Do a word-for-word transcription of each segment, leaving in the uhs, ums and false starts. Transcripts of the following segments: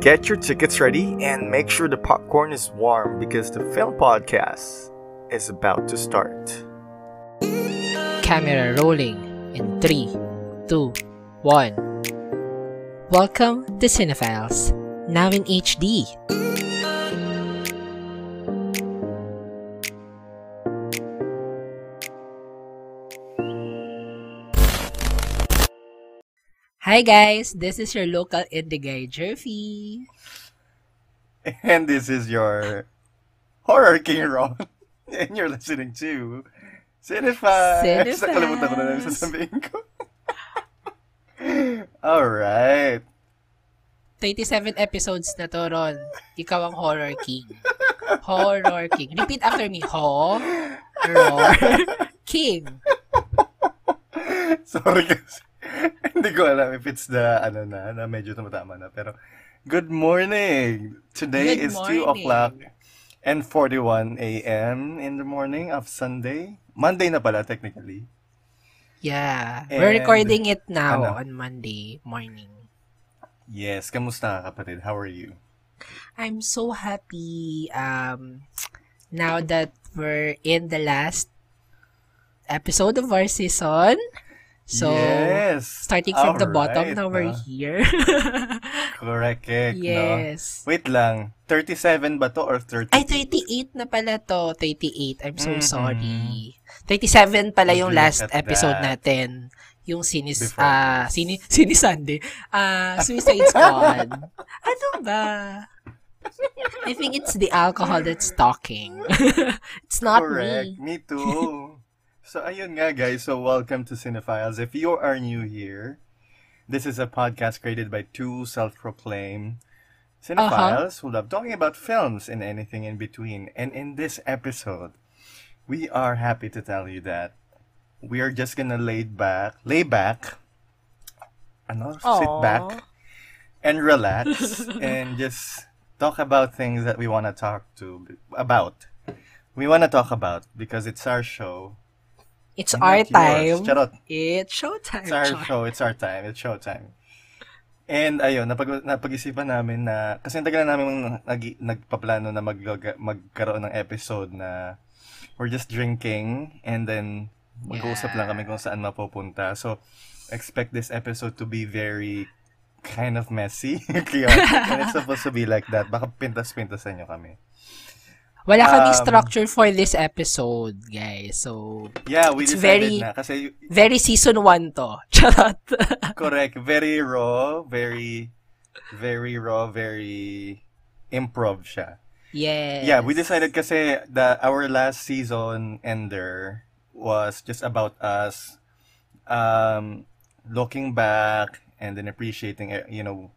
Get your tickets ready and make sure the popcorn is warm because the film podcast is about to start. Camera rolling in three, two, one. Welcome to Cinefiles, now in H D. Hi guys, this is your local indie guy, Jerfy. And this is your horror king, Ron. And you're listening to Cinefiles. Cinefiles. Nakalimutan ko na lang sasabihin ko. Alright. twenty-seven episodes na to, Ron. Ikaw ang horror king. Horror king. Repeat after me. Ho. Horror. King. Sorry guys. Hindi ko alam if it's the, ano na, na medyo tumatama na. Pero, good morning! Today good is morning. two o'clock and forty-one a.m. in the morning of Sunday. Monday na pala, technically. Yeah. And we're recording it now ano? on Monday morning. Yes. Kamusta, kapatid? How are you? I'm so happy um, now that we're in the last episode of our season. So, yes. starting from All the bottom, right, now we're no? here. Correct, eh, yes. No? Wait lang, thirty-seven ba to or thirty-eight? Ay, thirty-eight na pala to. thirty-eight, I'm so mm-hmm. sorry. thirty-seven pala yung last episode that. natin. Yung Sinis, ah, uh, Sini, Sini Sunday. Ah, uh, Suicide Squad. Ano ba? I think it's the alcohol that's talking. It's not Correct. me. Correct, me too. So, ayun nga guys, so welcome to Cinefiles. If you are new here, this is a podcast created by two self-proclaimed Cinephiles uh-huh. who love talking about films and anything in between. And in this episode, we are happy to tell you that we are just gonna lay back, lay back, ano, sit back, and relax, and just talk about things that we want to talk to about. We want to talk about because it's our show. It's and our time. It's showtime. It's our show. It's our time. It's showtime. And ayun, napag- napag-isipan namin na, kasi tagal na namin nag- nagpaplano na mag- magkaroon ng episode na we're just drinking and then mag-uusap yeah. lang kami kung saan mapupunta. So, expect this episode to be very kind of messy. And it's supposed to be like that. Baka pintas-pintasan nyo kami. Wala kaming um, structure for this episode, guys. So, yeah, we it's very, na kasi, very season one to. Charot. Correct. Very raw, very, very raw, very improv siya. Yes. Yeah, we decided kasi that our last season ender was just about us um, looking back and then appreciating, you know,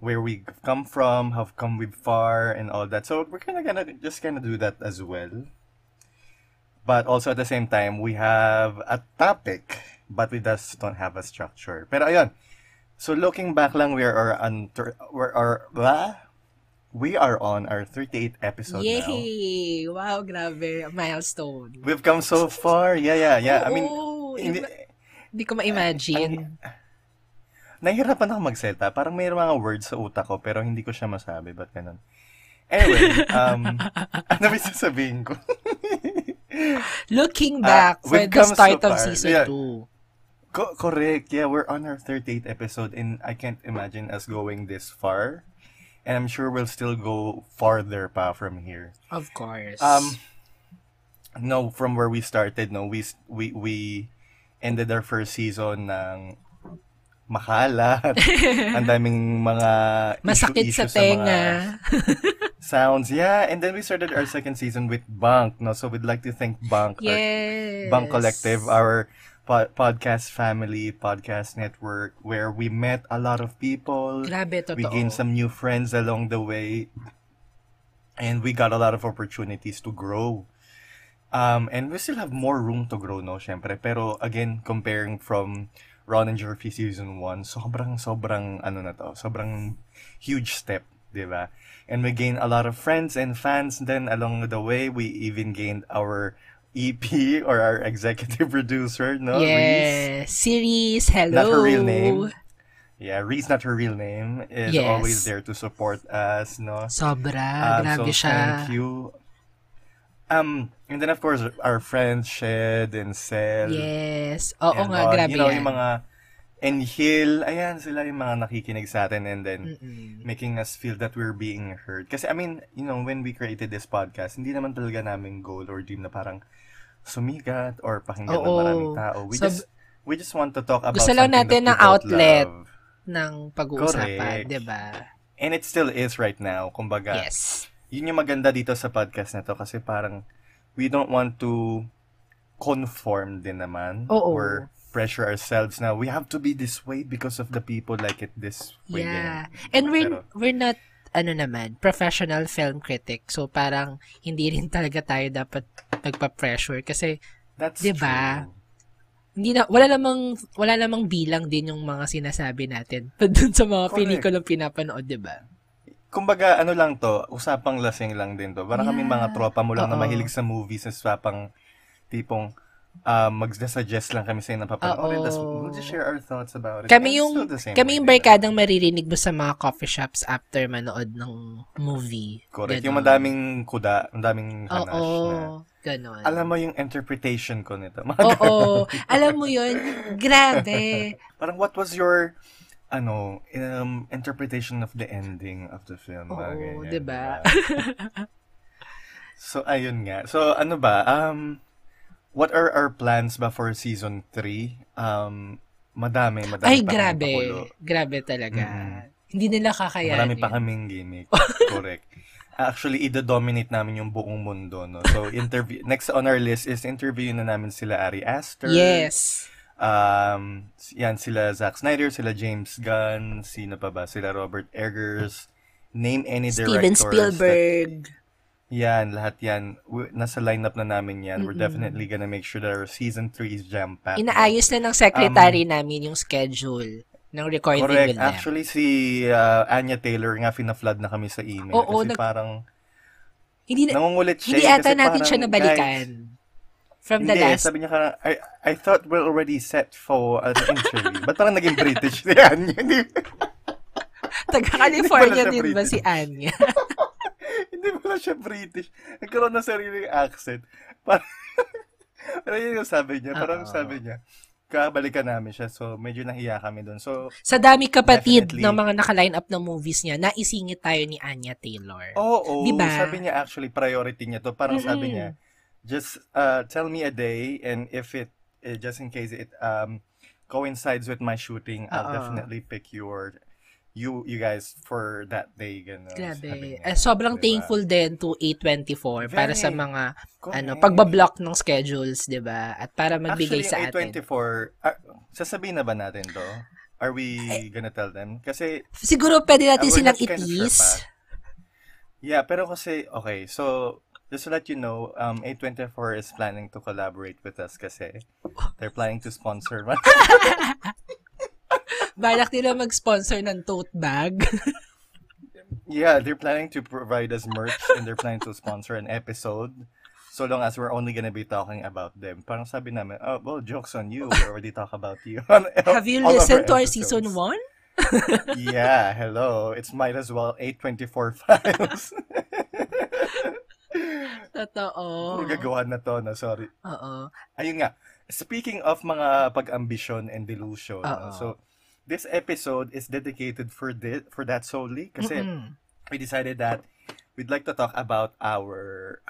where we come from, how come we've far, and all that. So we're kind of gonna just kind of do that as well. But also at the same time, we have a topic, but we just don't have a structure. Pero ayun. So looking back lang, we are on we're are blah, we are on our thirty-eighth episode Yay! now. Yay! Wow, grabe, a milestone. We've come so far. Yeah, yeah, yeah. I mean, hindi ima- ko ma-imagine. Uh, Nahihirapan ako magsalita. Parang may mga words sa utak ko, pero hindi ko siya masabi. Ba't ganun? Anyway, um, ano ba sasabihin ko? Looking back uh, for the start so of season yeah. two. Co- correct. Yeah, we're on our thirty-eighth episode and I can't imagine us going this far. And I'm sure we'll still go farther pa from here. Of course. Um, no, from where we started, no, we we we ended our first season ng makalat. Ang daming mga masakit issue, sa tenga. Sounds, yeah. And then we started our second season with Bunk, no? So we'd like to thank Bunk, yes. Bunk Collective, our po- podcast family, podcast network, where we met a lot of people. Grabe, totoo. We gained some new friends along the way. And we got a lot of opportunities to grow. Um, and we still have more room to grow, no? Siyempre. Pero again, comparing from Ron and Jerfy Season one, sobrang, sobrang, ano na to, sobrang huge step, di ba? And we gained a lot of friends and fans. Then, along the way, we even gained our E P or our executive producer, no? Yes. Reese. Series, hello. Not her real name. Yeah, Ree's Not Her Real Name is yes. always there to support us, no? Sobra, um, grabe so siya. Thank you. Um, and then of course, our friends Shed and Cell. Yes. Oo and, nga, uh, grabe you know, yan. Yung mga Enhil, ayan, sila yung mga nakikinig sa atin and then mm-mm. making us feel that we're being heard. Kasi I mean, you know, when we created this podcast, hindi naman talaga namin goal or dream na parang sumikat or pakinggan ng maraming tao. We so, just we just want to talk about gusto something natin that ng outlet love. Ng pag-uusapan, correct. Diba? And it still is right now, kumbaga. Yes. Yun yung maganda dito sa podcast na to kasi parang we don't want to conform din naman oo. Or pressure ourselves na we have to be this way because of the people like it this way. Yeah. Din. And we're, Pero, we're not, ano naman, professional film critic. So parang hindi rin talaga tayo dapat nagpa-pressure kasi, that's diba? True. Hindi na wala namang wala namang bilang din yung mga sinasabi natin doon sa mga pelikulang pinapanood, 'di ba? Kumbaga ano lang to, usapang lasing lang din to. Para yeah. kaming mga tropa mo lang uh-oh. Na mahilig sa movies, usapang tipong uh, mag-suggest lang kami sa inyo napapanood. We'll just share our thoughts about it. Kami yung kami yung barkadang maririnig mo sa mga coffee shops after manood ng movie. Correct. Ganun. Yung madaming kuda, madaming hanash na. Ganon. Alam mo yung interpretation ko nito. Oo. Alam mo yun. Grabe. Parang what was your ano um, interpretation of the ending of the film? Oo, di ba? So, ayun nga. So, ano ba? Um, what are our plans ba for season three? Um, madami, madami. Ay, grabe. Grabe talaga. Mm-hmm. Hindi nila kakayanin. Marami pa kaming gimmick. Correct. Actually, ida-dominate namin yung buong mundo, no? So, interview next on our list is interview na namin sila Ari Aster. Yes. Um, yan, sila Zack Snyder, sila James Gunn, sino pa ba? Sila Robert Eggers. Name any directors. Steven Spielberg. That, yan, lahat yan. Nasa lineup na namin yan. Mm-hmm. We're definitely gonna make sure that our season three is jam-packed. Inaayos na ng secretary um, namin yung schedule. Nang recording correct. With them. Actually, si uh, Anya Taylor nga fina-flood na kami sa email. Oo, kasi nag- parang hindi na, nangungulit siya. Hindi ata natin siya nabalikan. Guys, from the hindi, last. Sabi niya ka, I, I thought we're already set for an interview. Ba't parang naging British si Anya? Taga-California din ba si Anya? Hindi pala siya British. Nagkaroon ng sariling accent. Parang, parang yun yung sabi niya. Parang uh-oh. Sabi niya. Kabalikan namin siya. So, medyo nahiya kami doon. So, sa dami kapatid ng mga naka-line up ng movies niya, naisingit tayo ni Anya Taylor. Oo. Oh, oh, diba? Sabi niya actually, priority niya to. Parang mm-hmm. sabi niya, just uh, tell me a day and if it, uh, just in case it um, coincides with my shooting, I'll uh-oh. Definitely pick your, you you guys for that day. Gano, grabe. Niya, uh, sobrang diba? Thankful din to A twenty-four very, para sa mga ano pagbablock ng schedules, diba? At para magbigay actually, sa atin. Actually, A twenty-four, uh, sasabihin na ba natin to? Are we gonna tell them? Kasi siguro pwede natin uh, silang itis. Kind of sure yeah, pero kasi, okay, so just to let you know, um, A twenty-four is planning to collaborate with us kasi they're planning to sponsor one. Balak nila mag-sponsor ng tote bag. Yeah, they're planning to provide us merch and they're planning to sponsor an episode so long as we're only gonna be talking about them. Parang sabi namin, oh, well, joke's on you. We already talk about you. Have you listened to our season one? Yeah, hello. It's might as well A twenty-four files. Totoo. Magagawa na to, na sorry. Oo. Ayun nga. Speaking of mga pag-ambition and delusion, uh-oh. So this episode is dedicated for this, for that solely kasi mm-mm. we decided that we'd like to talk about our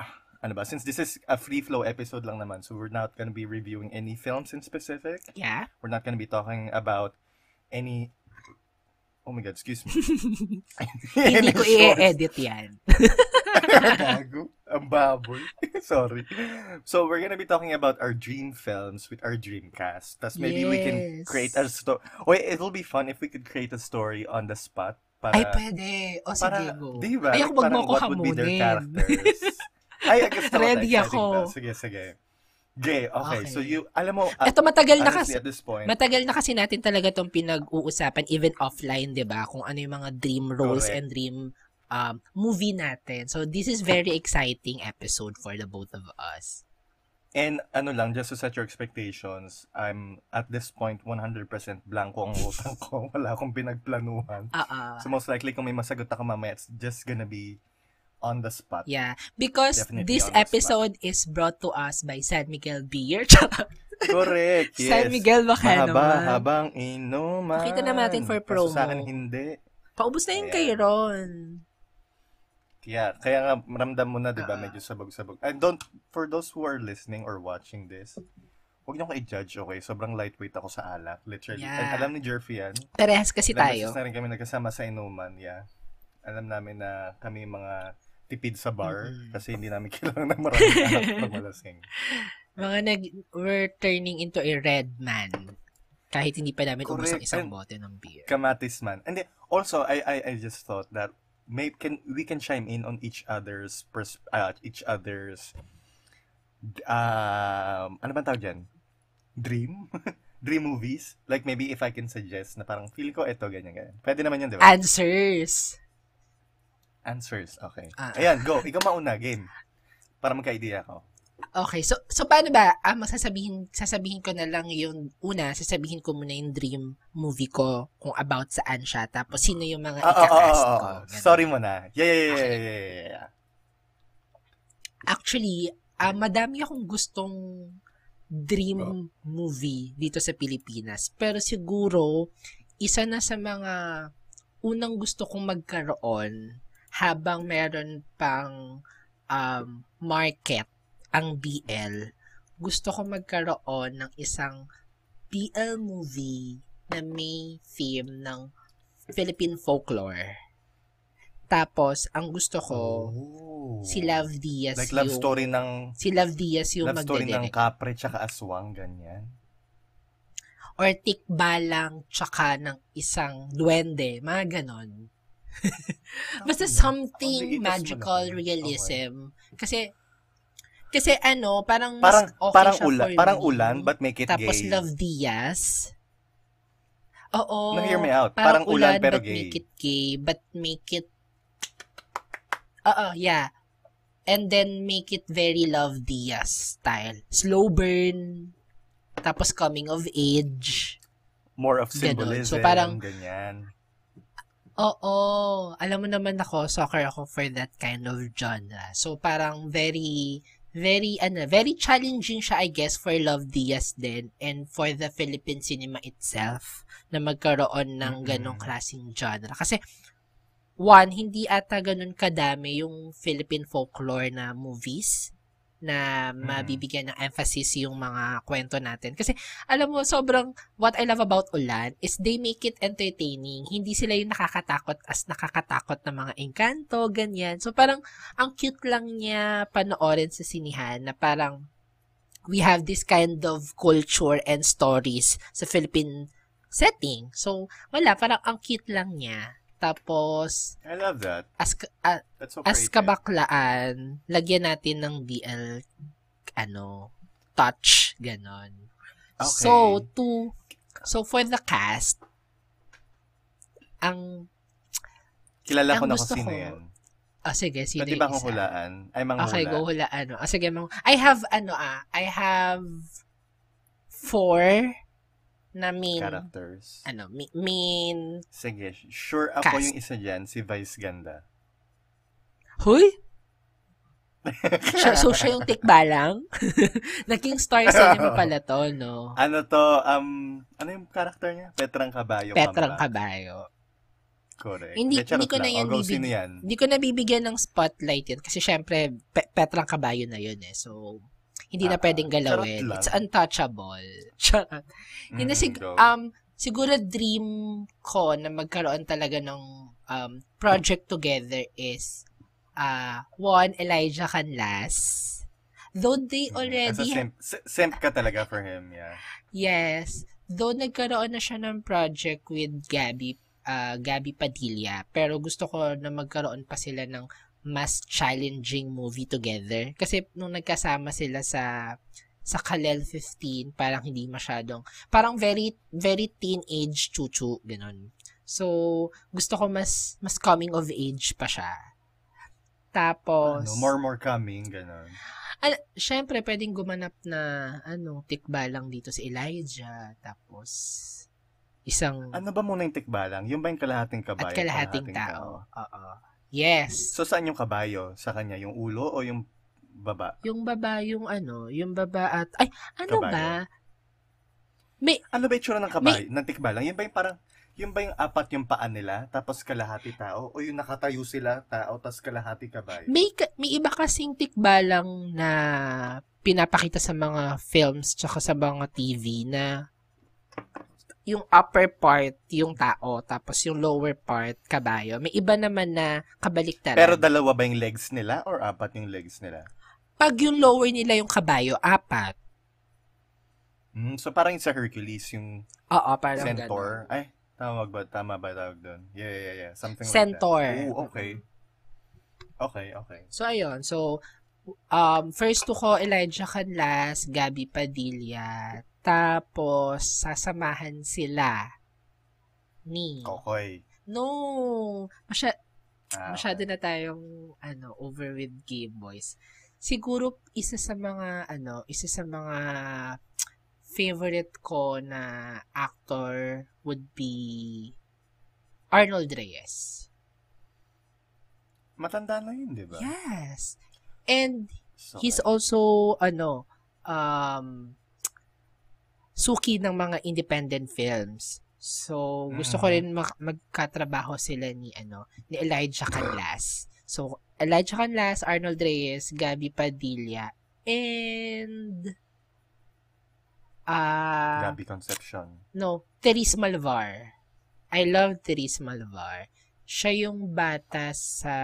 ano ba, since this is a free flow episode lang naman, so we're not going to be reviewing any films in specific. Yeah. We're not going to be talking about any oh my god, excuse me. Hindi ko i-edit yan. Bago. Ang baboy. Sorry. So, we're gonna be talking about our dream films with our dream cast. Tapos maybe yes. we can create a story. Oh, it will be fun if we could create a story on the spot. Para, ay, pwede. O, sige, go. Diba? Ay, ako magmokoha muna. What would be their characters? Ay, I guess ready ako. Sige, sige. Okay, okay. So, you, alam mo, ito, matagal na kasi, at this point. Matagal na kasi natin talaga itong pinag-uusapan, even offline, diba? Kung ano yung mga dream roles correct. And dream Um, movie natin. So, this is very exciting episode for the both of us. And ano lang, just to set your expectations, I'm at this point one hundred percent blanco ang utang ko. Wala akong pinagplanuhan. Uh-uh. So most likely kung may masagot ako mamaya, it's just gonna be on the spot. Yeah, because definitely this episode spot is brought to us by San Miguel Beer. Correct, yes. San Miguel Bacano. Mahaba-habang inuman. Pakita naman natin for promo. Kaso sa akin, hindi. Paubos na yun kayo ron. Yeah, kaya nga ramdam mo na, 'di ba? Medyo sabog-sabog. And don't, for those who are listening or watching this, huwag niyo akong i-judge, okay? Sobrang lightweight ako sa alak, literally. Yeah. Alam ni Jerfy yan. Parehas kasi tayo. Na rin kami nagkasama sa inuman, yeah. Alam namin na kami mga tipid sa bar, mm-hmm, kasi hindi namin kailangan ng maraming alak pag malasing. Mga nag, we're turning into a red man. Kahit hindi pa namin ubos ang isang bote ng beer. Kamatis man. And then, also, I, I, I just thought that may can we can chime in on each other's pers- uh, each other's um ano bang tawag dyan? Dream dream movies, like maybe if I can suggest na parang feel ko ito ganyan ganyan. Pwede naman yun, di ba? Answers. Answers, okay. Uh, Ayan, go. Ikaw mauna, game. Para magka-idea ako. Okay, so so paano ba? Ah, masasabihin sasabihin ko na lang yung una, sasabihin ko muna yung dream movie ko kung about saan siya, tapos sino yung mga oh, ika-cast oh, oh, oh, ko. Ganun. Sorry muna. Yeah, yeah, yeah, okay. yeah, yeah, yeah, yeah. Actually, uh, madami akong gustong dream oh. movie dito sa Pilipinas. Pero siguro, isa na sa mga unang gusto kong magkaroon habang meron pang um, market ang B L, gusto ko magkaroon ng isang B L movie na may theme ng Philippine folklore. Tapos, ang gusto ko, oh. si Love Diaz like yung... Like love story ng... Si Love Diaz yung magdedirect. Love story ng kapre tsaka aswang, ganyan. Or tikbalang tsaka ng isang duwende, mga ganon. Basta something magical realism. Okay. Kasi... Kasi ano, parang mas parang, okay parang siya ula, for parang me. Ulan, but make it tapos gay. Tapos Love Diaz. Oo. No, hear me out. Parang, parang ulan, ulan, pero but gay. But make it gay. But make it... Oo, yeah. And then make it very Love Diaz style. Slow burn. Tapos coming of age. More of symbolism. Ganun. So parang... Ganyan. Oo. Alam mo naman ako, soccer ako for that kind of genre. So parang very... Very, ano, very challenging siya, I guess, for Love Diaz din and for the Philippine cinema itself na magkaroon ng ganong klaseng genre. Kasi, one, hindi ata ganon kadami yung Philippine folklore na movies na mabibigyan ng emphasis yung mga kwento natin. Kasi, alam mo, sobrang what I love about Ulan is they make it entertaining. Hindi sila yung nakakatakot as nakakatakot na mga engkanto, ganyan. So, parang, ang cute lang niya panoorin sa sinihan na parang we have this kind of culture and stories sa Philippine setting. So, wala, parang ang cute lang niya. Tapos, I love that. As, uh, so as kabaklaan, lagyan natin ng B L, ano, touch, ganon. Okay. So, to, so for the cast, ang, kilala ang ko na kung sino ko, yan. Oh, sige, sino yung isa? Pwede ba akong hulaan? Ay, manghula. Okay, go hulaan. Oh, sige, manghula. I have, ano ah, I have four na main characters. Ano, main sige, sure ako cast. Yung isa dyan, si Vice Ganda. Hoy? So, siya yung tikbalang? Naging Star Cinema pala to, no? Ano to, um, ano yung character niya? Petrang Caballo. Petrang Caballo. Correct. Hindi, hindi ko na yan, oh, bibig- yan? Hindi ko na bibigyan ng spotlight yan kasi syempre, pe- Petrang Caballo na yun eh. So, hindi na pwedeng galawin. It's untouchable. Hindi na sig- um, siguro dream ko na magkaroon talaga ng um, project together is uh, one, Elijah Canlas. Though they already... As a simp, simp ka talaga for him, yeah. Yes. Though nagkaroon na siya ng project with Gabby, uh, Gabby Padilla. Pero gusto ko na magkaroon pa sila ng mas challenging movie together. Kasi nung nagkasama sila sa sa Khalil fifteen, parang hindi masyadong, parang very very teenage chuchu, ganun. So, gusto ko mas mas coming of age pa siya. Tapos... Ano, more, more coming, gano'n. Al- Siyempre, pwedeng gumanap na, ano, tikbalang dito si Elijah. Tapos, isang... Ano ba muna yung tikbalang? Yung ba yung kalahating kabayo? At kalahating, kalahating tao. Oo. Yes. So, saan yung kabayo? Sa kanya? Yung ulo o yung baba? Yung baba, yung ano, yung baba at... Ay, ano kabayo ba? May... Ano ba yung tsura ng kabayo? May... Ng tikbalang? Yung ba yung parang... Yung ba yung apat yung paan nila, tapos kalahati tao? O yung nakatayo sila, tao, tapos kalahati kabayo? May, may iba kasing tikbalang na pinapakita sa mga films tsaka sa mga T V na yung upper part, yung tao, tapos yung lower part, kabayo. May iba naman na kabaliktaran. Pero dalawa ba yung legs nila or apat yung legs nila? Pag yung lower nila yung kabayo, apat. Mm, so parang sa Hercules, yung oo, parang centaur. Ganun. Ay, tama ba? Tama ba tawag doon? Yeah, yeah, yeah. Something centaur like that. Centaur. Okay. Okay, okay. So, ayun. So, um, first to ko, Elijah Canlas, Gabby Padilla. Tapos, sasamahan sila ni... Kokoy. No. Masya- ah, okay. Masyado na tayong ano, over with gay boys. Siguro, isa sa mga, ano, isa sa mga... favorite ko na actor would be Arnold Reyes. Matanda na yun, di ba? Yes. And so, he's also, ano, um, suki ng mga independent films. So, gusto mm. ko rin mag- magkatrabaho sila ni, ano, ni Elijah Canlas. So, Elijah Canlas, Arnold Reyes, Gabby Padilla, and... Uh, Gabby Concepcion. No, Therese Malvar. I love Therese Malvar. Siya yung bata sa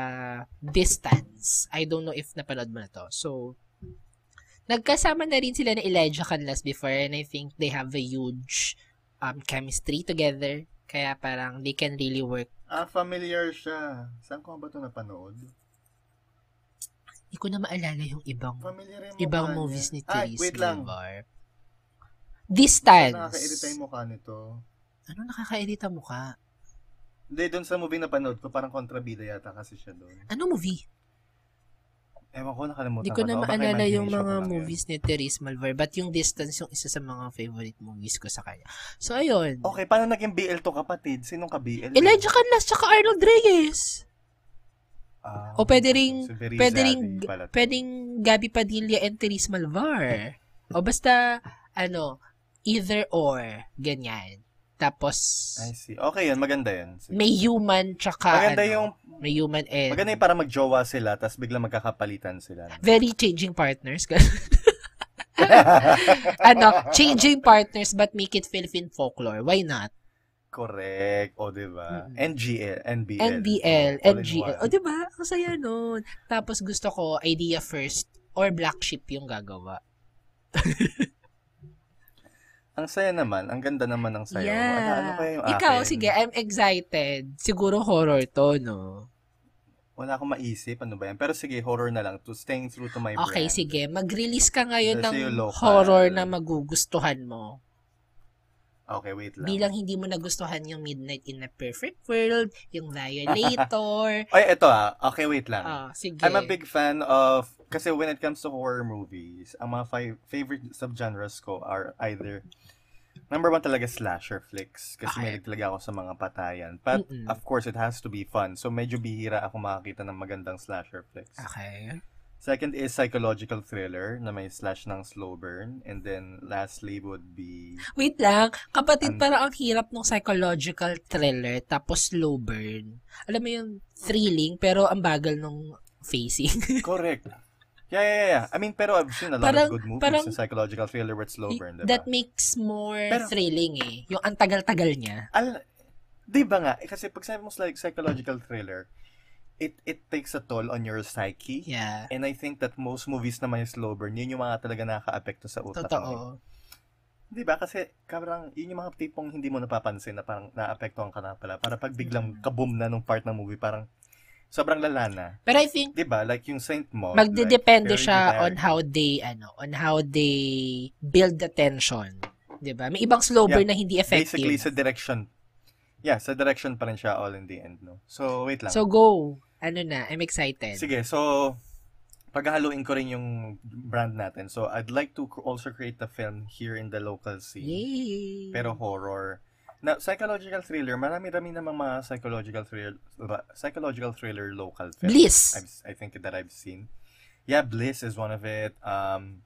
Distance. I don't know if napanood mo na to. So, nagkasama na rin sila ni Elijah Canlas before, and I think they have a huge um, chemistry together. Kaya parang they can really work. Ah, familiar siya. Saan ko ba ito napanood? Hindi ko na maalala yung ibang ibang movies niya ni Therese Ay, wait Malvar. Lang. Distance. Ano nakakairita yung mukha nito? Ano nakakairita mukha? Hindi, doon sa movie na panood ko, parang kontrabida yata kasi siya doon. Ano movie? Ewan ko, nakalimutan ko. Hindi ko na maalala yung mga movies ni Therese Malvar, but yung Distance yung isa sa mga favorite movies ko sa kanya. So, ayun. Okay, paano naging B L to, kapatid? Sinong ka-B L? Elijah Canlas tsaka Arnold Reyes. Ah, o pwede rin, so pwede rin, pwede rin Gabby Padilla and Therese Malvar. O basta, ano, either or, ganyan. Tapos... I see. Okay yun, maganda yun. Sige. May human, tsaka maganda ano, yung... May human and... Maganda yung para magjowa sila, tapos bigla magkakapalitan sila. No? Very changing partners. Ano, changing partners but make it Philippine folklore. Why not? Correct. O, diba? Mm-hmm. N G L. N B L. N B L. Oh, N G L. O, diba? Ang saya nun. Tapos gusto ko, Idea First or Black Sheep yung gagawa. Ang saya naman. Ang ganda naman ng sayo. Yeah. Ano, ano kaya yung ikaw, akin? Sige. I'm excited. Siguro horror to, no? Wala akong maisip. Ano ba yan? Pero sige, horror na lang. To staying true to my brand. Okay, sige. Mag-release ka ngayon There's ng horror na magugustuhan mo. Okay, wait lang. Bilang hindi mo nagustuhan yung Midnight in a Perfect World, yung Violator. Ay, eto ah. Okay, wait lang. Oh, sige. I'm a big fan of, kasi when it comes to horror movies, ang mga five favorite subgenres ko are either, number one talaga slasher flicks, kasi okay. Mahilig talaga ako sa mga patayan. But, mm-mm. Of course, it has to be fun. So, medyo bihira ako makakita ng magandang slasher flicks. Okay. Second is psychological thriller na may slash ng slow burn. And then lastly would be... Wait lang. Kapatid, and... parang ang hirap ng psychological thriller tapos slow burn. Alam mo yung thrilling pero ang bagal ng facing. Correct. Yeah, yeah, yeah. I mean, pero I've seen a lot parang, of good movies parang, in psychological thriller with slow burn. Diba? That makes more pero, thrilling eh. Yung ang tagal-tagal niya. Al- diba nga? Eh, kasi pag sabi mo like psychological thriller... it it takes a toll on your psyche. Yeah. And I think that most movies naman yung slow burn, yun yung mga talaga nakaka-apekto sa utak. Totoo. Di ba? Kasi, kabarang, yun yung mga tipong hindi mo napapansin na parang naapektuhan ka na pala. Para pag biglang kaboom na nung part ng movie, parang sobrang lala na. Pero I think, di ba? Like yung Saint Maud. Magdedepende like, siya on how they, ano, on how they build the tension. Di ba? May ibang slow burn yeah, na hindi effective. Basically, sa direction. Yeah, sa direction pa rin siya all in the end, no? So, wait lang. So, go. ano na, I'm excited. Sige, so paghahaluin ko rin yung brand natin. So, I'd like to also create a film here in the local scene. Yay! Pero horror. Now, psychological thriller. Marami-rami namang mga psychological thriller, psychological thriller local films. Bliss! I've, I think that I've seen. Yeah, Bliss is one of it. Um,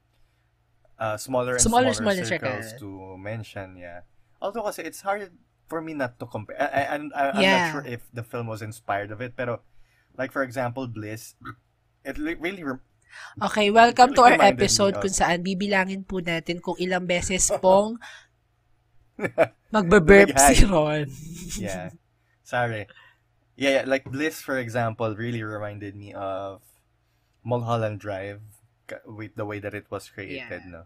uh, smaller and smaller, smaller, smaller circles circle. To mention, yeah. Although kasi it's hard for me not to compare. I, I, I, I'm yeah. not sure if the film was inspired of it. Pero, like for example, Bliss... It really rem- okay, welcome really to our episode kung saan bibilangin po natin kung ilang beses pong magbe-burp like, si Ron. Yeah. Sorry. Yeah, yeah, like Bliss, for example, really reminded me of Mulholland Drive with the way that it was created. Yeah. No?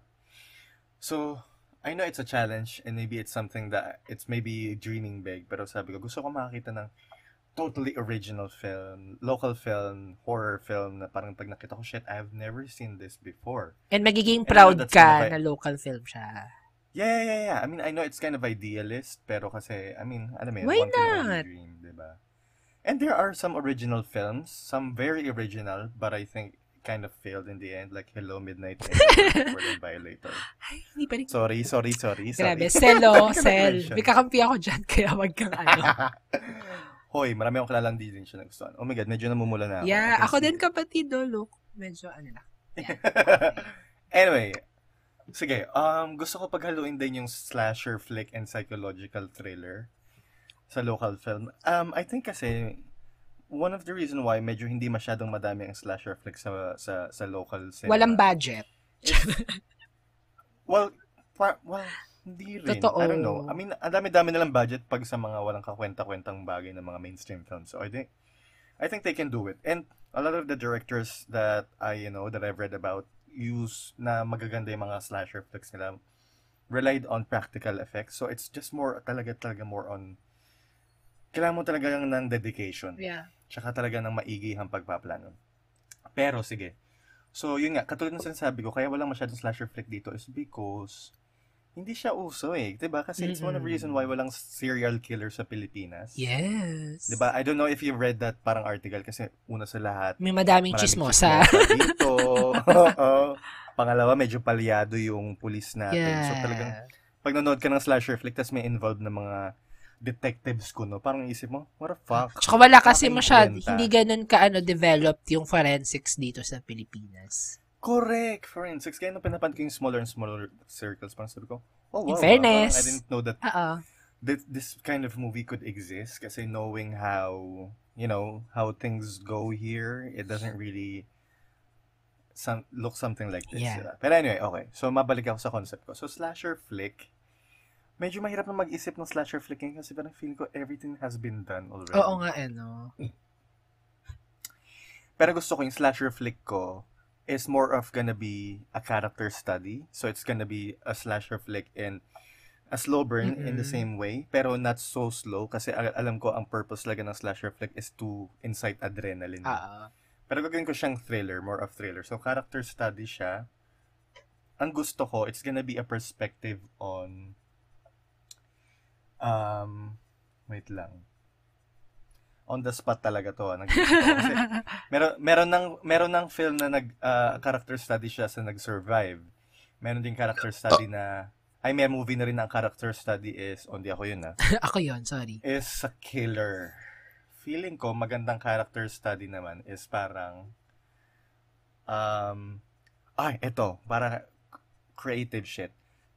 So, I know it's a challenge and maybe it's something that it's maybe dreaming big. Pero sabi ko, gusto ko makakita ng totally original film, local film, horror film na parang pag nakita ko, shit, I've never seen this before. And magiging proud and ka kind of, na local film siya. Yeah, yeah, yeah. I mean, I know it's kind of idealist, pero kasi, I mean, alam mo, one can dream, diba? And there are some original films, some very original, but I think kind of failed in the end, like Hello Midnight and Violator. Ay, hindi pa rin. Sorry, sorry, sorry. Grabe, selo, sel. May kakampi ako dyan, kaya wag kang ano. Hoy, marami akong kilalang di din siya na gusto. Oh my God, medyo namumula na ako. Yeah, ako din kapatid, oh, look. Medyo ano na. Yeah. Anyway, sige, um, gusto ko paghaluin din yung slasher flick and psychological thriller sa local film. Um, I think kasi, one of the reason why medyo hindi masyadong madami ang slasher flick sa sa, sa local cinema. Walang budget. well, par- well, Hindi rin. Totoo. I don't know. I mean, ang dami-dami nilang budget pag sa mga walang kakwenta-kwentang bagay ng mga mainstream films. So, I think, I think they can do it. And a lot of the directors that I, you know, that I've read about use na magaganda yung mga slasher flicks nila relied on practical effects. So, it's just more, talaga, talaga more on, kailangan mo talaga ng dedication. Yeah. Tsaka talaga ng maigihang pagpaplano. Pero, sige. So, yun nga, katulad ng sinasabi ko, kaya walang masyadong slasher flick dito is because hindi siya uso eh, diba? Kasi mm-hmm. it's one of the reason why walang serial killer sa Pilipinas. Yes. Diba? I don't know if you read that parang article kasi una sa lahat, may madaming chismosa. Chismosa dito. Oo. Pangalawa, medyo palyado yung pulis natin. Yeah. So talagang, pag nanood ka ng slasher flick, tas may involved na mga detectives ko, no? Parang isip mo, what the fuck? Tsaka wala kasi masyado, hindi ganun ka ano, developed yung forensics dito sa Pilipinas. Correct, forensics. Kaya nung pinapan ko yung smaller and smaller circles, parang sabi ko, oh, wow, in fairness, wow, I didn't know that this, this kind of movie could exist kasi knowing how, you know, how things go here, it doesn't really some, look something like this. Yeah. Pero anyway, okay. So, mabalik ako sa concept ko. So, slasher flick, medyo mahirap na mag-isip ng slasher flick kasi parang feeling ko everything has been done already. Oo nga, eh, no? Pero gusto ko yung slasher flick ko is more of gonna be a character study. So, it's gonna be a slasher flick and a slow burn mm-hmm. in the same way, pero not so slow kasi al- alam ko ang purpose talaga ng slasher flick is to incite adrenaline. Uh-huh. Pero gagawin ko siyang thriller, more of thriller. So, character study siya. Ang gusto ko, it's gonna be a perspective on um, wait lang. On the spot talaga to. Nag- kasi meron meron ng meron ng film na nag uh, character study siya sa nag-survive. Meron din character study na ay may movie na rin ang character study is on di ako yun na. Ako yun, sorry. Is a killer. Feeling ko magandang character study naman is parang um ay eto, para creative shit.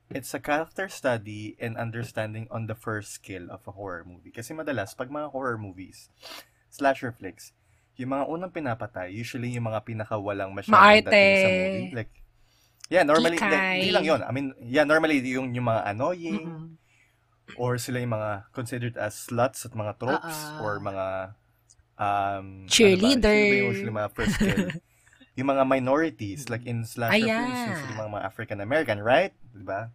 It's a character study and understanding on the first skill of a horror movie. Kasi madalas, pag mga horror movies, slasher flicks, yung mga unang pinapatay, usually yung mga pinakawalang masyadong dating sa movie. Like, yeah, normally, hindi lang yun. I mean, yeah, normally, yung, yung mga annoying, mm-hmm. or sila yung mga considered as sluts at mga tropes, uh-uh. or mga um, cheerleader. Ano ba, usually mga first skill. Yung mga minorities, like in slasher films, yung mga, mga African-American, right? Diba?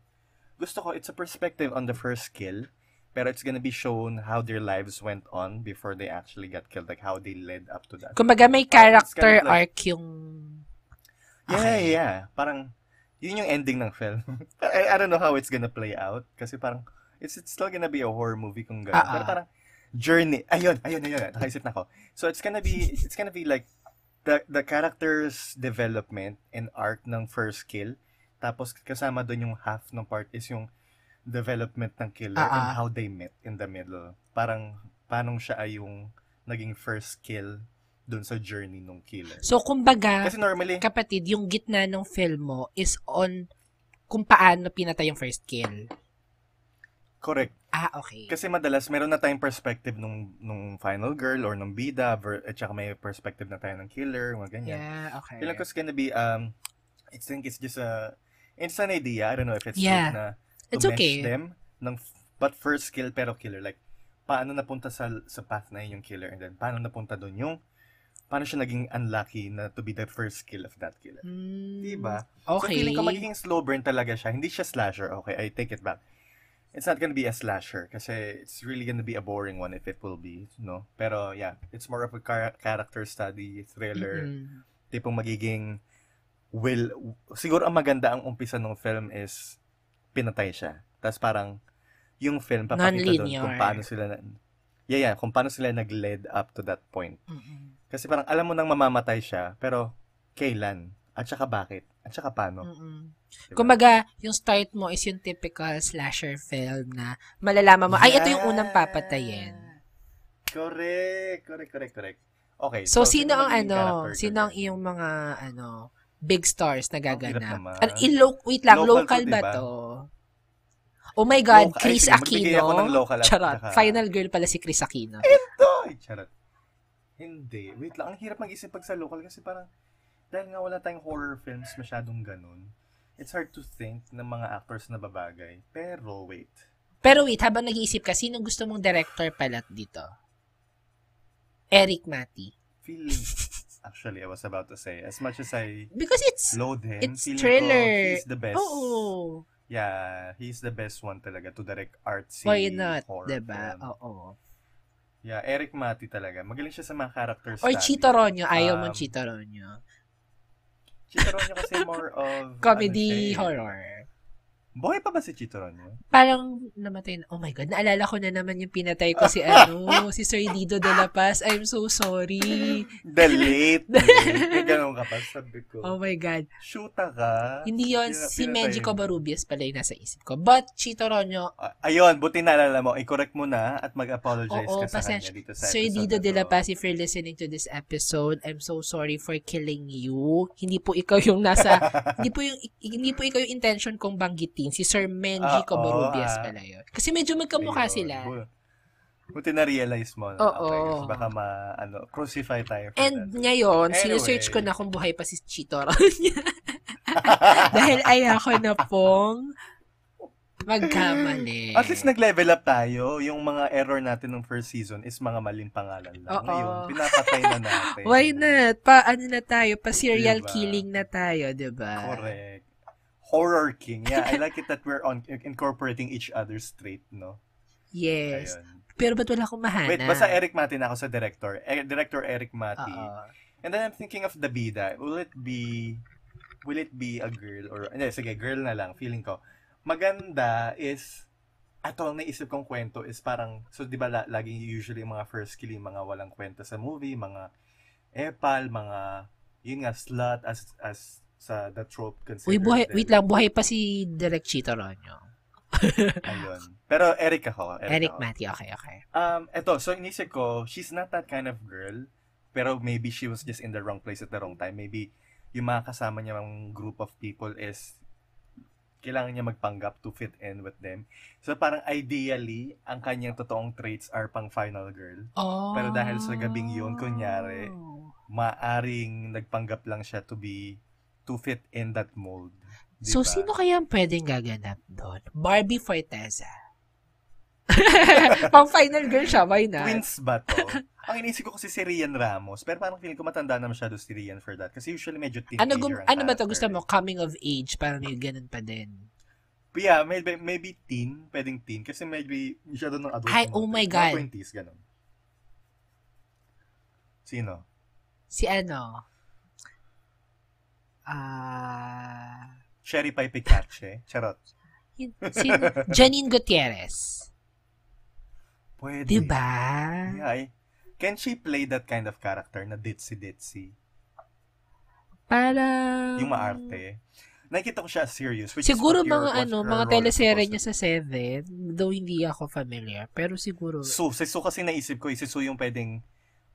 Gusto ko, it's a perspective on the first kill, pero it's gonna be shown how their lives went on before they actually got killed, like how they led up to that. Kumbaga may character like, arc yung... Yeah, okay. yeah. Parang, yun yung ending ng film. I, I don't know how it's gonna play out, kasi parang, it's, it's still gonna be a horror movie kung gano'n. Pero parang, journey. Ayun, ayun, ayun. Nakaisip na ako. So it's gonna be, it's gonna be like the the character's development and arc ng first kill. Tapos kasama doon yung half ng part is yung development ng killer uh-huh. and how they met in the middle. Parang paano siya ay yung naging first kill doon sa journey ng killer. So kumbaga, kasi normally, kapatid, yung gitna ng film mo is on kung paano pinatay yung first kill. Correct. Ah, okay. Kasi madalas meron na tayong perspective nung nung final girl or nung bida ver- at saka may perspective na tayo ng killer, mga ganyan. Yeah, okay. Kailan ko it's gonna be um I think it's just a it's an idea. I don't know if it's yeah. good na to it's match okay. them ng but first kill pero killer, like paano napunta sa sa path na yun yung killer, and then paano napunta doon yung paano siya naging unlucky na to be the first kill of that killer. Mm, diba? Okay. So feeling ko magiging slow burn talaga siya. Hindi siya slasher. Okay, I take it back. It's not gonna be a slasher kasi it's really gonna be a boring one if it will be, no? Pero yeah, it's more of a car- character study, thriller. Mm-hmm. Tipong magiging will siguro ang maganda ang umpisa ng film is pinatay siya. Tapos parang yung film papakita doon kung paano sila na, yeah, yeah, kung paano sila nag-lead up to that point. Mm-hmm. Kasi parang alam mo nang mamamatay siya, pero kailan? At saka bakit? At saka paano? Diba? Kumbaga, yung start mo is yung typical slasher film na malalaman mo, yeah. ay, ito yung unang papatayin. Correct, correct, correct, correct. Okay. So, so sino ang ano, sino ang iyong mga, ano, big stars na gaganap. An ilo- wait lang, local, local ba diba? To? Oh my God, local, Chris ay, sige, Aquino. Charot. Saka... Final girl pala si Chris Aquino. Ito! Ay, charot. Hindi. Wait lang, ang hirap mag-isip pag sa local kasi parang dahil nga wala tayong horror films masyadong ganun. It's hard to think ng mga actors na babagay. Pero wait. Pero wait, habang nag-iisip ka, sino gusto mong director palat dito? Erik Matti. Feeling... Actually, I was about to say, as much as I because it's loathe him, it's thriller. He's the best. Oo. Yeah, he's the best one talaga to direct artsy horror. Why not? Diba? Oo. Yeah, Erik Matti talaga. Magaling siya sa mga character study. Or Chito Roño. Ayaw um, mong Chito Roño. Chito Roño kasi more of... Comedy, ano, horror. Buhay pa ba si Chito Roño? Parang namatay na. Oh my God, naalala ko na naman yung pinatay ko si ano, si Sir Dido dela Paz. I'm so sorry. The late. May ganun ka pa, sabi ko. Oh my God. Shoota ka. Hindi yun, Pina- si Magico Barubias pala yung nasa isip ko. But Chito Roño... Uh, ayun, buti naalala mo. I-correct mo na at mag-apologize oo, ka sa kanya dito sa Sir Dido dela Paz, if you're listening to this episode, I'm so sorry for killing you. Hindi po ikaw yung nasa... hindi po yung hindi po ikaw yung intention kong banggit si Sir Magico Barubias ah. pala yun. Kasi medyo magkamukha ayun. Sila. Buti na-realize mo. No? Oo. Okay. Baka ma-crucify ano, tayo. And that. Ngayon, anyway. Sinesearch ko na kung buhay pa si Chito Roño. Dahil ayoko na pong magkamali. At least nag-level up tayo. Yung mga error natin ng first season is mga maling pangalan lang. Oo. Ngayon, pinapatay na natin. Why not? Paano na tayo? Pa-serial diba? Killing na tayo, diba? Correct. Horror King. Yeah, I like it that we're on incorporating each other's trait, no? Yes. Ayun. Pero ba't wala akong mahana? Wait, basta Erik Matti na ako sa director. E- director Erik Matti. Uh-oh. And then I'm thinking of the bida. Will it be, will it be a girl or, hindi, sige, girl na lang, feeling ko. Maganda is, ato ang naisip kong kwento is parang, so di ba laging usually mga first kill, mga walang kwento sa movie, mga epal, mga, yun nga, slut, as, as, sa the trope considered. Uy, buhay, wait lang, buhay pa si Direk Chito Roño. Ayun. Pero Erik ako. Erik Matti, okay, okay. Um, eto, so inisip ko, she's not that kind of girl, pero maybe she was just in the wrong place at the wrong time. Maybe yung mga kasama niya ng group of people is kailangan niya magpanggap to fit in with them. So parang ideally, ang kanyang totoong traits are pang final girl. Oh. Pero dahil sa gabing yun, kunyari, maaring nagpanggap lang siya to be to fit in that mold. Diba? So, sino kaya ang pwedeng gaganap doon? Barbie Forteza. Pang final girl siya, why not? Twins ba to? Ang inisip ko kasi si Rian Ramos, pero parang feeling ko matanda na masyado si Rian for that. Kasi usually medyo teenager ano, gum- ang ano ba to? Gusto mo, coming of age, parang may ganun pa din. Yeah, maybe, maybe teen, pwedeng teen, kasi maybe masyado ng adult. Ay, oh my God. twenties, ganun. Sino? Si ano? Ah, uh, Cherry Pie Picache, charot. Janine Gutierrez. Pwede. Diba? Yeah. Can she play that kind of character na ditzy-ditzy? Parang... Yung maarte. Nakita ko siya serious. Which siguro mga ano, mga teleserye niya sa Seven. Though hindi ako familiar. Pero siguro... So, si Sue kasi naisip ko. Si Sue yung pwedeng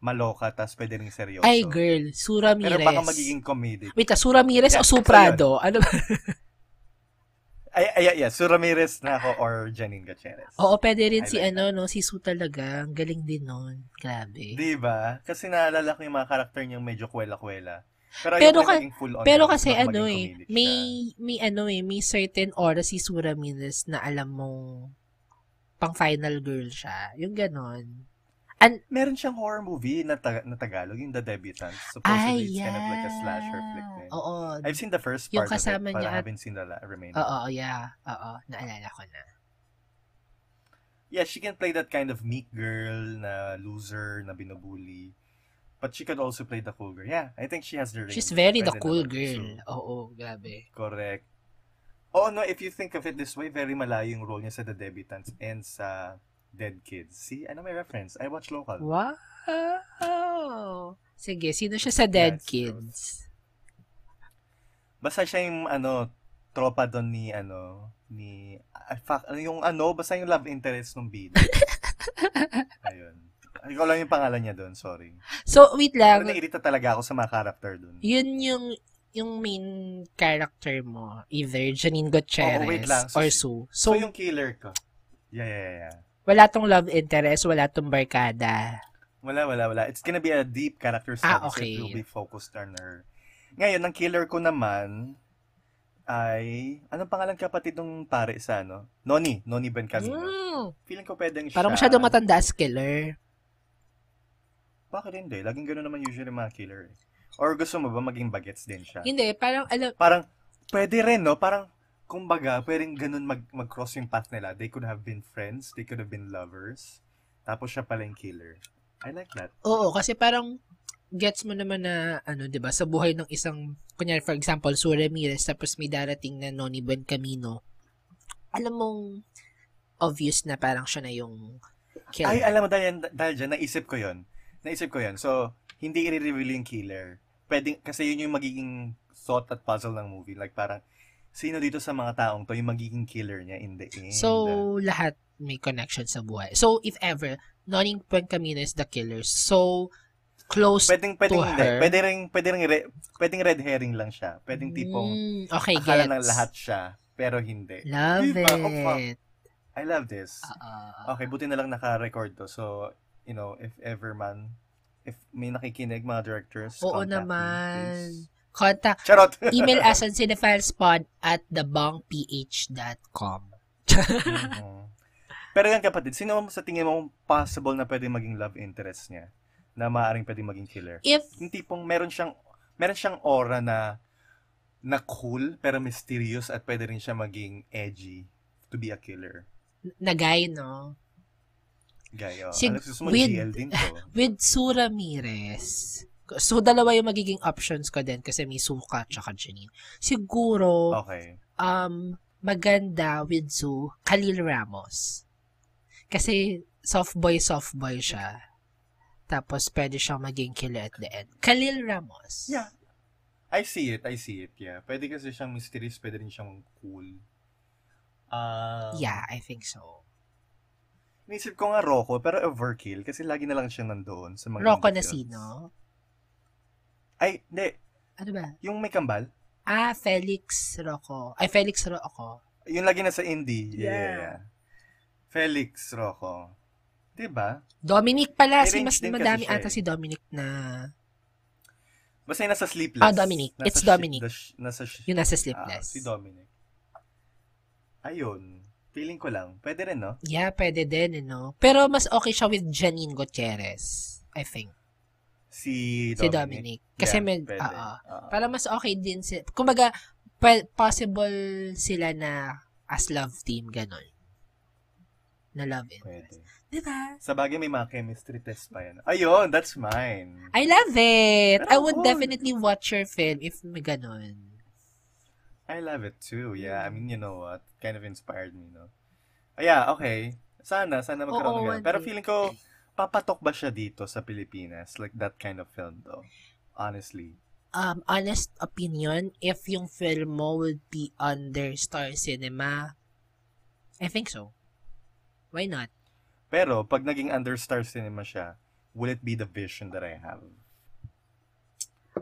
maloka tapos pwede rin seryoso. Ay, girl. Sue Ramirez. Pero baka magiging comedy. Wait, Sue Ramirez yeah, o Sue Prado? Ano ba? Ay, ay, ay, yeah. Sue Ramirez na ako or Janine Gutierrez. Oo, pwede rin I si like ano, that. no? Si Sue talaga. Ang galing din nun. Grabe. Diba? Kasi naalala ko yung mga karakter niyang medyo kwela-kwela. Pero, pero, ka, pero kasi ano eh, may, may ano eh, may certain aura si Sue Ramirez na alam mong pang-final girl siya. Yung ganon. And, meron siyang horror movie na, ta- na Tagalog, yung The Debutants. Supposedly, it's yeah. kind of like a slasher flick. Eh. Oo. I've seen the first part of it, but I haven't seen the remaining. Oo, yeah. Oo, naalala ko na. Yeah, she can play that kind of meek girl na loser, na binubuli. But she could also play the cool girl. Yeah, I think she has the range. She's very the cool girl. Oo, grabe. Correct. Oh no, if you think of it this way, very malayo yung role niya sa The Debutants and sa... Dead Kids. See, I know my reference. I watch local. Wow! Sige, sino siya sa Dead yes, Kids? True. Basta siya yung, ano, tropa doon ni, ano, ni, uh, fuck, yung, ano, basta yung love interest ng bida. Ayun. Ikaw lang yung pangalan niya doon, sorry. So, wait lang. Pero nairita talaga ako sa mga character doon. Yun yung, yung main character mo, either Janine Gutierrez oh, so, or Sue. So, so, yung killer ko. Yeah, yeah, yeah. Wala tong love interest, wala tong barkada. Wala, wala, wala. It's gonna be a deep character study. Ah, okay. It will be focused on her. Ngayon, ang killer ko naman ay... Anong pangalan kapatid ng pare sa ano? Nonie. Nonie Buencamino. Mm. Feeling ko pwedeng siya... Parang masyadong matanda as killer. Bakit hindi? Laging gano'n naman usually mga killer. Or gusto mo ba maging bagets din siya? Hindi, parang... Alam... Parang pwede rin, no? Parang... Kumbaga, pwedeng ganun mag, mag-cross yung path nila. They could have been friends, they could have been lovers, tapos siya pala yung killer. I like that. Oo, kasi parang gets mo naman na, ano, diba, sa buhay ng isang, kunyari, for example, Sue Ramirez, tapos may darating na Nonie Buencamino, alam mong obvious na parang siya na yung killer. Ay, alam mo, dahil, dahil dyan, naisip ko yun. Naisip ko yun. So, hindi i-reveal yung killer. Pwedeng, kasi yun yung magiging thought at puzzle ng movie. Like, parang, sino dito sa mga taong to yung magiging killer niya in the end? So, lahat may connection sa buhay. So, if ever, Nonie Buencamino is the killer. So, close pwedeng, pwedeng to hindi. her. Pwede rin, pwede rin, pwedeng red herring lang siya. Pwedeng tipong mm, okay, akala gets. ng lahat siya, pero hindi. Love diba? it. I love this. Uh-uh. Okay, buti na lang naka-record to. So, you know, if ever man, if may nakikinig mga directors, Oo naman. Me, Contact. Charot. Email us on cinefiles pod at the bunk p h dot com. Mm-hmm. Pero yan kapatid, sino mo sa tingin mo possible na pwede maging love interest niya? Na maaaring pwede maging killer? If... Yung tipong meron siyang, meron siyang aura na, na cool, pero mysterious at pwede rin siya maging edgy to be a killer. Na guy, no? Guy, oh. Sig- ano, with, with Sue Ramirez... So, dalawa yung magiging options ko din kasi may Suka tsaka Janine. Siguro, okay. um, maganda with Sue, Khalil Ramos. Kasi, soft boy, soft boy siya. Tapos, pwede siyang maging killer at the end. Khalil Ramos. Yeah. I see it. I see it. Yeah. Pwede kasi siyang mysterious. Pwede rin siyang cool. Um, yeah, I think so. Inisip ko nga Roco, pero overkill. Kasi lagi na lang siyang nandoon sa mga Roco na sino? Ay, hindi. Ano ba? Yung may kambal? Ah, Felix Roco. Ay, Felix Roco. Yung lagi na sa indie. Yeah. yeah. Felix Roco. Diba? Dominic pala. Si mas madami ata si Dominic na... Basta yung nasa Sleepless. Ah, oh, Dominic. Nasa It's sh- Dominic. Sh- nasa sh- yung nasa Sleepless. Ah, si Dominic. Ayun. Feeling ko lang. Pwede rin, no? Yeah, pwede din, no? Pero mas okay siya with Janine Gutierrez, I think. Si Dominic. Si Dominic. Kasi yeah, may, uh, para mas okay din si, kumbaga, possible sila na as love team, gano'n. Na love interest. Pwede. Diba? Sa bagay, may mga chemistry test pa yan. Ayun, that's mine. I love it! Pero I would cool. definitely watch your film if may gano'n. I love it too, yeah. I mean, you know what? Kind of inspired me, no? Oh, yeah, okay. Sana, sana magkaroon oh, ng ganun. Pero feeling ko, papatok ba siya dito sa Pilipinas? Like that kind of film though. Honestly. Um, honest opinion, if yung film mo would be under Star Cinema, I think so. Why not? Pero, pag naging under Star Cinema siya, will it be the vision that I have?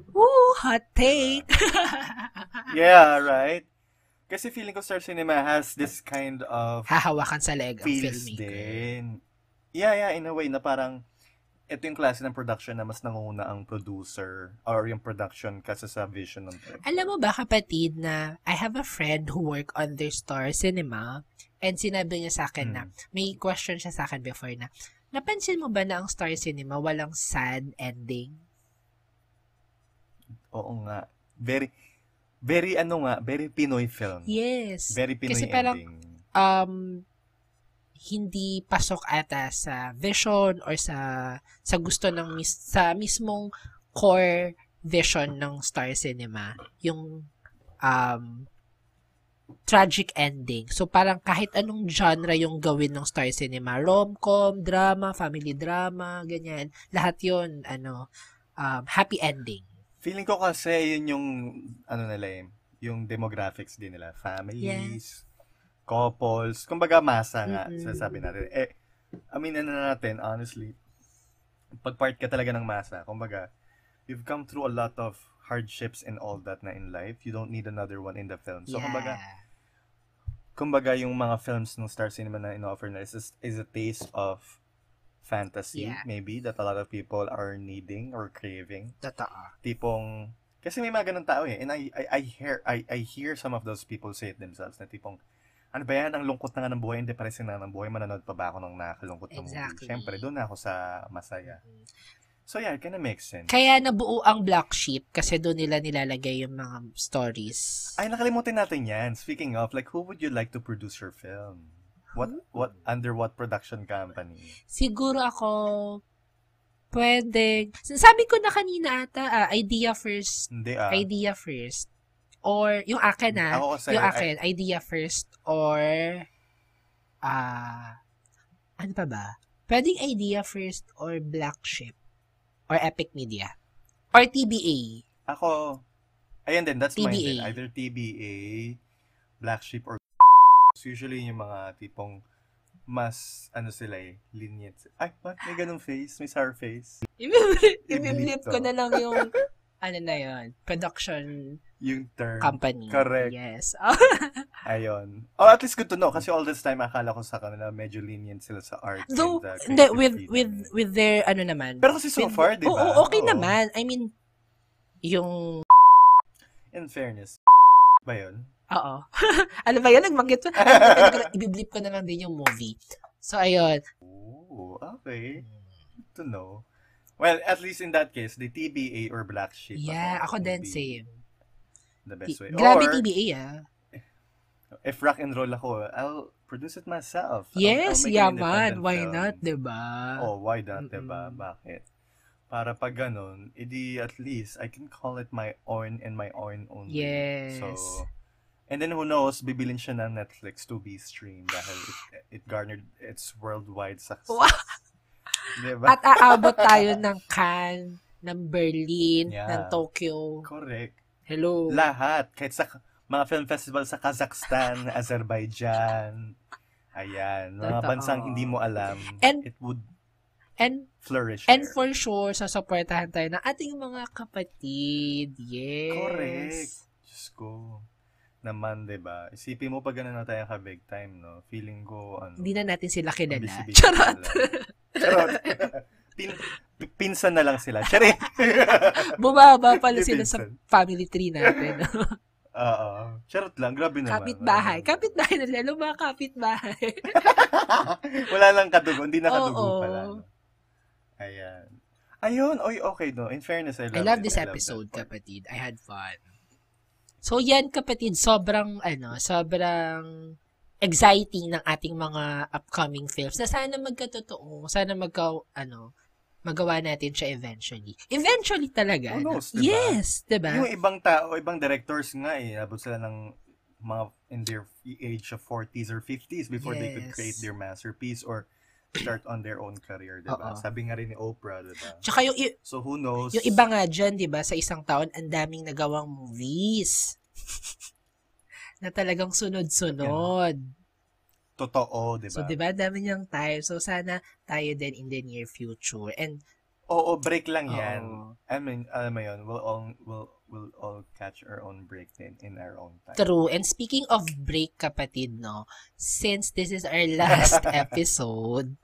Woo! Hot take! Yeah, right? Kasi feeling ko Star Cinema has this kind of... hahawakan sa leg ang filmmaker. Din. Yeah, yeah, in a way na parang ito yung klase ng production na mas nanguna ang producer or yung production kasi sa vision ng film. Alam mo ba, kapatid, na I have a friend who work on their Star Cinema and sinabi niya sa akin hmm. na, may question siya sa akin before na, napansin mo ba na ang Star Cinema walang sad ending? Oo nga. Very... Very ano nga, very Pinoy film. Yes. Very Pinoy kasi parang, ending. Um, hindi pasok ata sa vision or sa sa gusto ng mis- sa mismong core vision ng Star Cinema, yung um tragic ending. So parang kahit anong genre yung gawin ng Star Cinema, rom-com, drama, family drama, ganyan, lahat 'yon ano, um, happy ending. Feeling ko kasi yun yung ano nila eh, yung demographics din nila, families, yeah. couples, kumbaga masa nga mm-hmm. sasabi natin. Eh aminin na natin honestly, pag part ka talaga ng masa, kumbaga you've come through a lot of hardships and all that na in life. You don't need another one in the film. So yeah. kumbaga kumbaga yung mga films ng Star Cinema na in-offer na is is a taste of fantasy, yeah. maybe, that a lot of people are needing or craving. Totoo. Tipong, kasi may mga ganun tao eh, and I, I, I hear I, I hear some of those people say it themselves, na tipong, ano ba yan, ang lungkot na nga ng buhay, ang depressing na nga ng buhay, mananood pa ba ako ng nakakalungkot na exactly. movie? Siyempre, doon na ako sa masaya. So yeah, it kinda makes sense. Kaya nabuo ang Black Sheep, kasi doon nila nilalagay yung mga stories. Ay, nakalimutin natin yan. Speaking of, like, who would you like to produce your film? What what under what production company? Siguro ako pwedeng sabi ko na kanina ata uh, Idea First. Hindi, ah. Idea First or yung akin ah yung akin I... Idea First or ah uh, ano pa ba? Pwedeng Idea First or Black Sheep or Epic Media or T B A. Ako ayun din that's T B A. Mine din. Either T B A, Black Sheep or usually yung mga tipong mas ano sila eh lenient. Ay, what? May ganung face, may sour face. I-mute ko na lang yung ano na yun, production yung term company. Correct. Yes. Oh. Ayun. Oh, at least good to know kasi all this time akala ko sa kanila medyo lenient sila sa art. Though the, with with with their ano naman. Pero kasi so with, far, diba? Oo, oh, okay oo. Naman. I mean yung in fairness ba yun? Oo. Ano ba yan? Nagbanggit ko. Ibiblip ko na lang din yung movie. So, ayun. Oh, okay. Good to know. Well, at least in that case, the T B A or Black Sheep. Yeah, ako, ako din, same. The best way. Grabe or, T B A, ah. If rock and roll ako, I'll produce it myself. Yes, I'll, I'll yeah man. Why film. Not, diba? Oh, why not, mm-mm. diba? Bakit? Para pag ganun, edi at least, I can call it my own and my own only. Yes. So, and then who knows, bibilin siya ng Netflix to be streamed dahil it, it garnered its worldwide success. Wow. Diba? At aabot tayo ng Cannes, ng Berlin, yeah. ng Tokyo. Correct. Hello. Lahat. Kahit sa mga film festival sa Kazakhstan, Azerbaijan. Ayan. Mga Totoo. Bansang hindi mo alam. And, it would and, flourish. And there. For sure, sasuportahan tayo ng ating mga kapatid. Yes. Correct. Diyos ko. Naman, diba? Isipin mo pag gano'n na tayo ka big time, no? Feeling ko, ano... Hindi na natin sila kilala. Charot! Charot! Pin- pinsan na lang sila. Charot! Bumaba pala sila sa family tree natin. Oo. Charot lang. Grabe naman. Kapit-bahay. Kapit-bahay na sila. Lumang kapit-bahay. Wala lang kadugo. Hindi na kadugo oh, oh. pala. No? Ayan. Ayun. Oy, okay, no? In fairness, I love I love it. this I love episode, kapatid. I had fun. So, yan kapatid, sobrang, ano, sobrang exciting ng ating mga upcoming films na sana magkatotoo, sana magka, ano, magawa natin siya eventually. Eventually talaga. Who knows, diba? Yes, diba? Yung ibang tao, ibang directors nga eh, abot sila ng mga in their age of forties or fifties before yes. they could create their masterpiece or start on their own career, diba? Uh-oh. Sabi nga rin ni Oprah, diba? Tsaka yung, i- so who knows? Yung iba nga dyan, diba? Sa isang taon, ang daming nagawang movies. Na talagang sunod-sunod. Yeah. Totoo, diba? So, diba? Dami niyang time. So, sana tayo din in the near future. And, oo, break lang yan. Uh-oh. I mean, alam mo yun, we'll all, we'll, we'll all catch our own break then in our own time. True. And speaking of break, kapatid, no, since this is our last episode,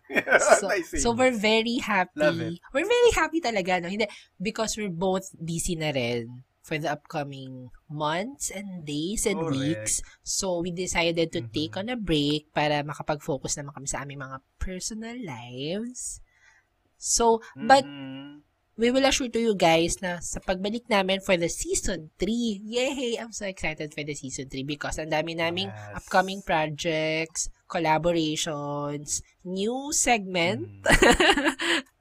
so, so we're very happy. We're very happy talaga, no? Hindi, because we're both busy na rin for the upcoming months and days and correct. Weeks. So, we decided to mm-hmm. take on a break para makapag-focus naman kami sa aming mga personal lives. So, but mm-hmm. we will assure to you guys na sa pagbalik namin for the season three, yay! I'm so excited for the season three because ang dami naming yes. upcoming projects, collaborations, new segment mm.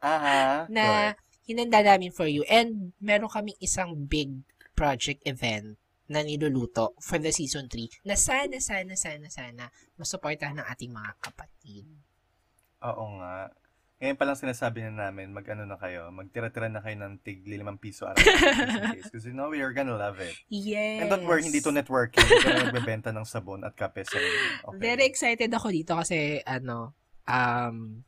uh-huh. na hinanda namin for you. And meron kaming isang big project event na niluluto for the season three na sana, sana, sana, sana masuportahan ng ating mga kapatid. Oo nga. Ngayon palang sinasabi na namin, mag-ano na kayo, magtira-tira na kayo ng tigli limang piso araw. Kasi you know, we are gonna love it. Yes. And don't worry, hindi to networking. Kaya nagbebenta ng sabon at kape sa okay. Very excited ako dito kasi, ano, um,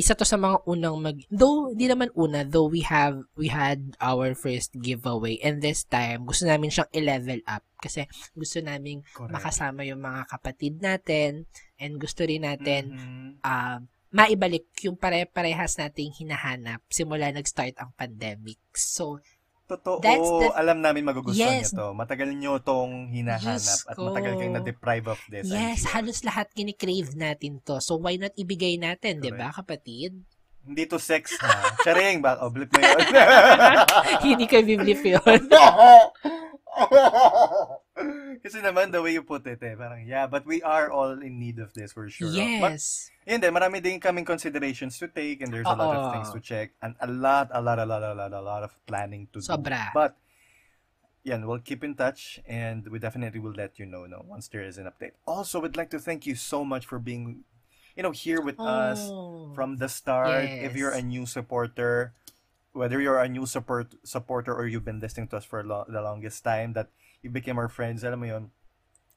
isa to sa mga unang mag... Though, hindi naman una, though we have, we had our first giveaway. And this time, gusto namin siyang i-level up. Kasi gusto namin correct. Makasama yung mga kapatid natin. And gusto rin natin, mm-hmm. um, maibalik yung pare-parehas nating hinahanap simula nag-start ang pandemic. So, totoo, the... alam namin magugustuhan yes. nyo to. Matagal nyo tong hinahanap yes, at matagal kayong na-deprive of this. Yes, sure. Halos lahat kinikrave natin to. So, why not ibigay natin, di ba, kapatid? Hindi to sex na. Sharing ba? O, blip mo yun. Hindi kayo biblip yun. Kasi naman, the way you put it, eh, parang, yeah, but we are all in need of this, for sure. Yes. But, yun din, marami din kaming considerations to take, and there's uh-oh. A lot of things to check, and a lot, a lot, a lot, a lot, a lot of planning to sobra. Do. But, yan, we'll keep in touch, and we definitely will let you know, no, once there is an update. Also, we'd like to thank you so much for being, you know, here with oh. us from the start. Yes. If you're a new supporter, whether you're a new support supporter or you've been listening to us for lo- the longest time, that you became our friends, alam mo yun,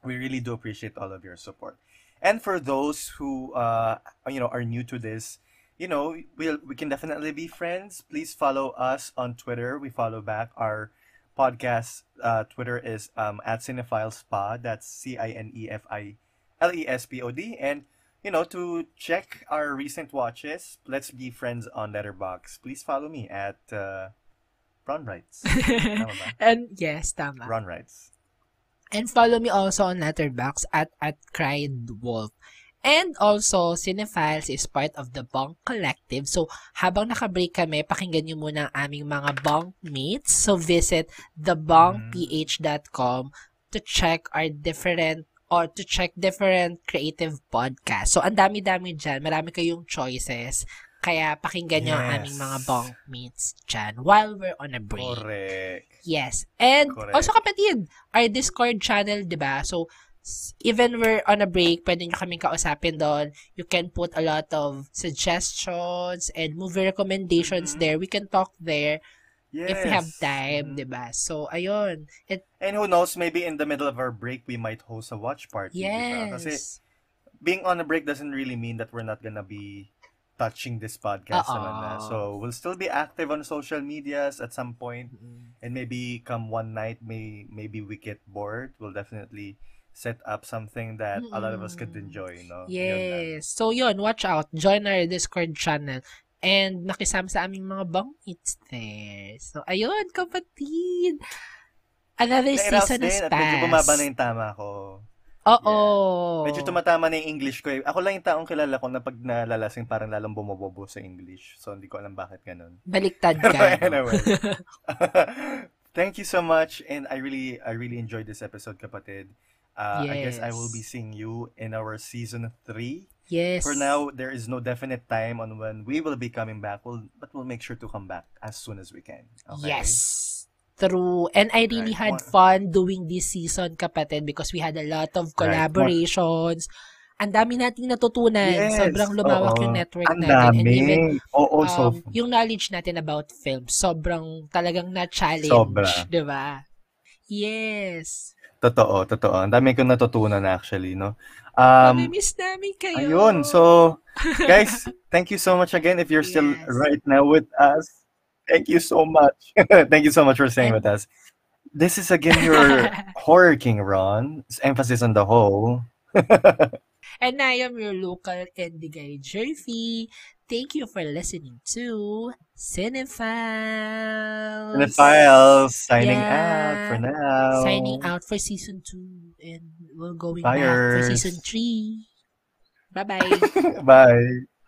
we really do appreciate all of your support. And for those who, uh, you know, are new to this, you know, we'll, we can definitely be friends. Please follow us on Twitter. We follow back our podcast. Uh, Twitter is um, at CineFilesPod. That's C I N E F I L E S P O D. And you know, to check our recent watches, let's be friends on Letterboxd. Please follow me at uh, Ronwrites. And yes, tama. Ronwrites. And follow me also on Letterboxd at at Cried Wolf. And also, Cinefiles is part of the Bunk Collective. So, habang nakabreak kami, pakinggan nyo muna ang aming mga bunk mates. So, visit the bunk p h dot com to check our different or to check different creative podcasts. So, ang dami-dami dyan. Marami kayong choices. Kaya, pakinggan yes. nyo ang aming mga bunk mates dyan while we're on a break. Correct. Yes. And, correct. Also kapatid, our Discord channel, diba? So, even we're on a break, pwede nyo kaming kausapin doon. You can put a lot of suggestions and movie recommendations mm-hmm. there. We can talk there. Yes. If we have time, mm-hmm. diba? So, ayun. It, and who knows, maybe in the middle of our break, we might host a watch party. Yes. Diba? Kasi, being on a break doesn't really mean that we're not gonna be touching this podcast. Na. So, we'll still be active on social medias at some point. Mm-hmm. And maybe come one night, may maybe we get bored. We'll definitely set up something that mm-hmm. a lot of us could enjoy. No? Yes. Yun so, yun. Watch out. Join our Discord channel. And makisama sa aming mga bunkmates there. So, ayun, kapatid. Another Kaya season has passed. Medyo bumaba na yung tama ko. Oo. Yeah. Medyo tumatama na yung English ko. Ako lang yung taong kilala ko na pag nalalasing parang lalang bumobobo sa English. So, hindi ko alam bakit ganun. Baliktad ka. Anyway. Thank you so much. And I really, I really enjoyed this episode, kapatid. Uh, yes. I guess I will be seeing you in our season three. Yes. For now, there is no definite time on when we will be coming back, we'll, but we'll make sure to come back as soon as we can. Okay? Yes. through. And I really right. had fun doing this season, kapatid, because we had a lot of collaborations. Right. Ang dami nating natutunan. Yes, sobrang lumawak oo. Yung network ang natin. Dami. And even oo, so, um, yung knowledge natin about film, sobrang talagang na-challenge. Sobra. Diba? Yes. Totoo, totoo. Ang dami kong natutunan actually, no? Um, Mamimiss namin kayo. Ayun. So, guys, thank you so much again if you're yes. still right now with us. Thank you so much. Thank you so much for staying and, with us. This is again your Horror King, Ron. It's emphasis on the whole. And I am your local indie guy, Jerfy. Thank you for listening to Cinefiles. Cinefiles, signing yeah. out for now. Signing out for season two. And we're going Fires. Back for season three. Bye-bye. Bye.